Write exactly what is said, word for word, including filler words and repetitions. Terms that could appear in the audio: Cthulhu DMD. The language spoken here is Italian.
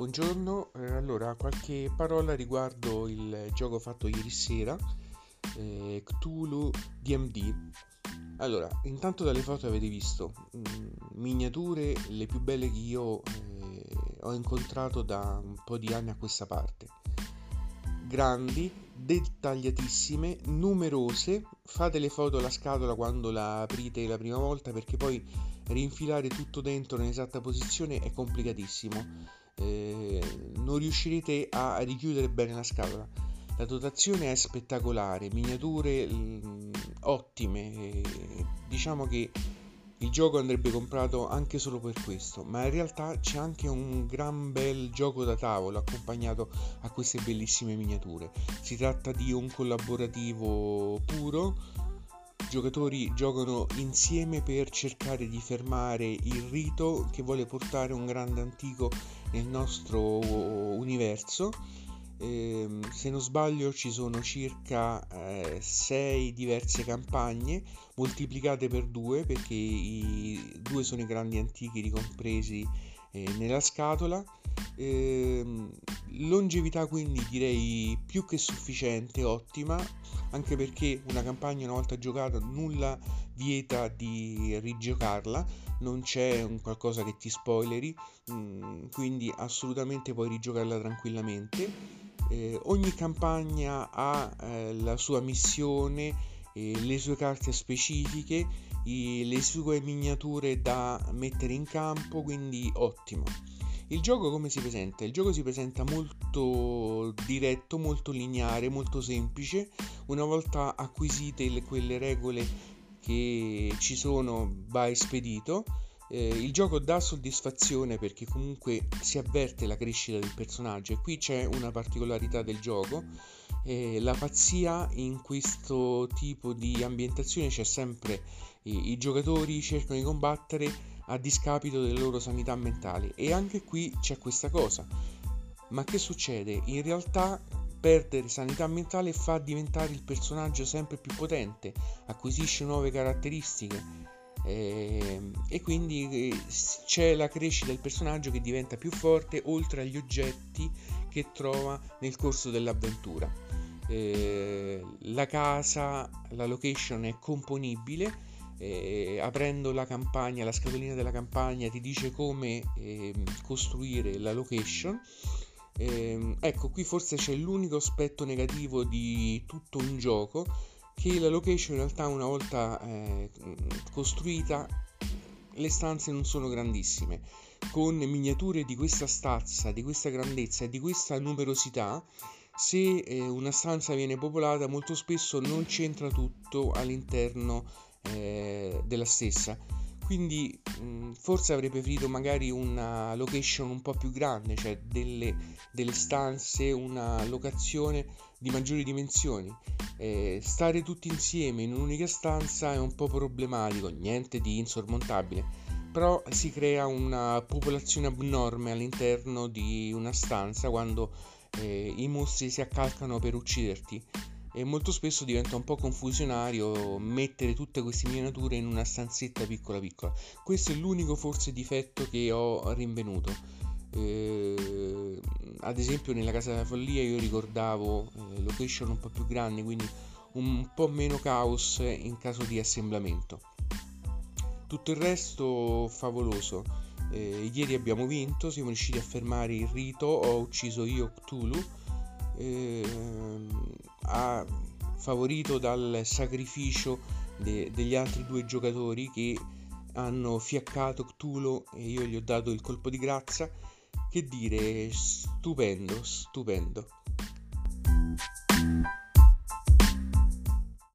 Buongiorno, eh, allora qualche parola riguardo il gioco fatto ieri sera, eh, Cthulhu D M D. Allora, intanto dalle foto avete visto mh, miniature le più belle che io eh, ho incontrato da un po' di anni a questa parte. Grandi, dettagliatissime, numerose. Fate le foto alla scatola quando la aprite la prima volta, perché poi rinfilare tutto dentro nell'esatta posizione è complicatissimo. Eh, non riuscirete a richiudere bene la scatola. La dotazione è spettacolare, miniature mh, ottime, eh, diciamo che il gioco andrebbe comprato anche solo per questo, ma in realtà c'è anche un gran bel gioco da tavolo accompagnato a queste bellissime miniature. Si tratta di un collaborativo puro, i giocatori giocano insieme per cercare di fermare il rito che vuole portare un grande antico nel nostro universo. Eh, se non sbaglio ci sono circa sei eh, diverse campagne moltiplicate per due, perché i due sono i grandi antichi ricompresi eh, nella scatola. Eh, longevità quindi direi più che sufficiente, ottima, anche perché una campagna una volta giocata nulla vieta di rigiocarla, non c'è un qualcosa che ti spoileri, mh, quindi assolutamente puoi rigiocarla tranquillamente. Eh, ogni campagna ha eh, la sua missione, eh, le sue carte specifiche, i, le sue miniature da mettere in campo, quindi ottimo. Il gioco come si presenta? Il gioco si presenta molto diretto, molto lineare, molto semplice. Una volta acquisite le, quelle regole che ci sono, va spedito. Eh, il gioco dà soddisfazione perché comunque si avverte la crescita del personaggio, e qui c'è una particolarità del gioco. Eh, la pazzia in questo tipo di ambientazione c'è sempre. Eh, i giocatori cercano di combattere a discapito della loro sanità mentale, e anche qui c'è questa cosa. Ma che succede? In realtà perdere sanità mentale fa diventare il personaggio sempre più potente, acquisisce nuove caratteristiche, eh, e quindi c'è la crescita del personaggio che diventa più forte, oltre agli oggetti che trova nel corso dell'avventura. Eh, la casa, la location è componibile. Eh, aprendo la campagna, la scatolina della campagna ti dice come eh, costruire la location. Eh, ecco, qui forse c'è l'unico aspetto negativo di tutto un gioco, che la location in realtà una volta eh, costruita le stanze non sono grandissime. Con miniature di questa stazza, di questa grandezza e di questa numerosità, se eh, una stanza viene popolata molto spesso non c'entra tutto all'interno Eh, della stessa, quindi mh, forse avrei preferito magari una location un po' più grande, cioè delle, delle stanze, una locazione di maggiori dimensioni. Eh, stare tutti insieme in un'unica stanza è un po' problematico, niente di insormontabile, però si crea una popolazione abnorme all'interno di una stanza quando eh, i mostri si accalcano per ucciderti. E molto spesso diventa un po' confusionario mettere tutte queste miniature in una stanzetta piccola piccola. Questo è l'unico forse difetto che ho rinvenuto. Eh, ad esempio nella Casa della Follia io ricordavo eh, location un po' più grandi, quindi un po' meno caos in caso di assemblamento. Tutto il resto favoloso. Eh, ieri abbiamo vinto, siamo riusciti a fermare il rito, ho ucciso io Cthulhu. Eh, ha favorito dal sacrificio de- degli altri due giocatori che hanno fiaccato Cthulhu, e io gli ho dato il colpo di grazia. Che dire, stupendo, stupendo.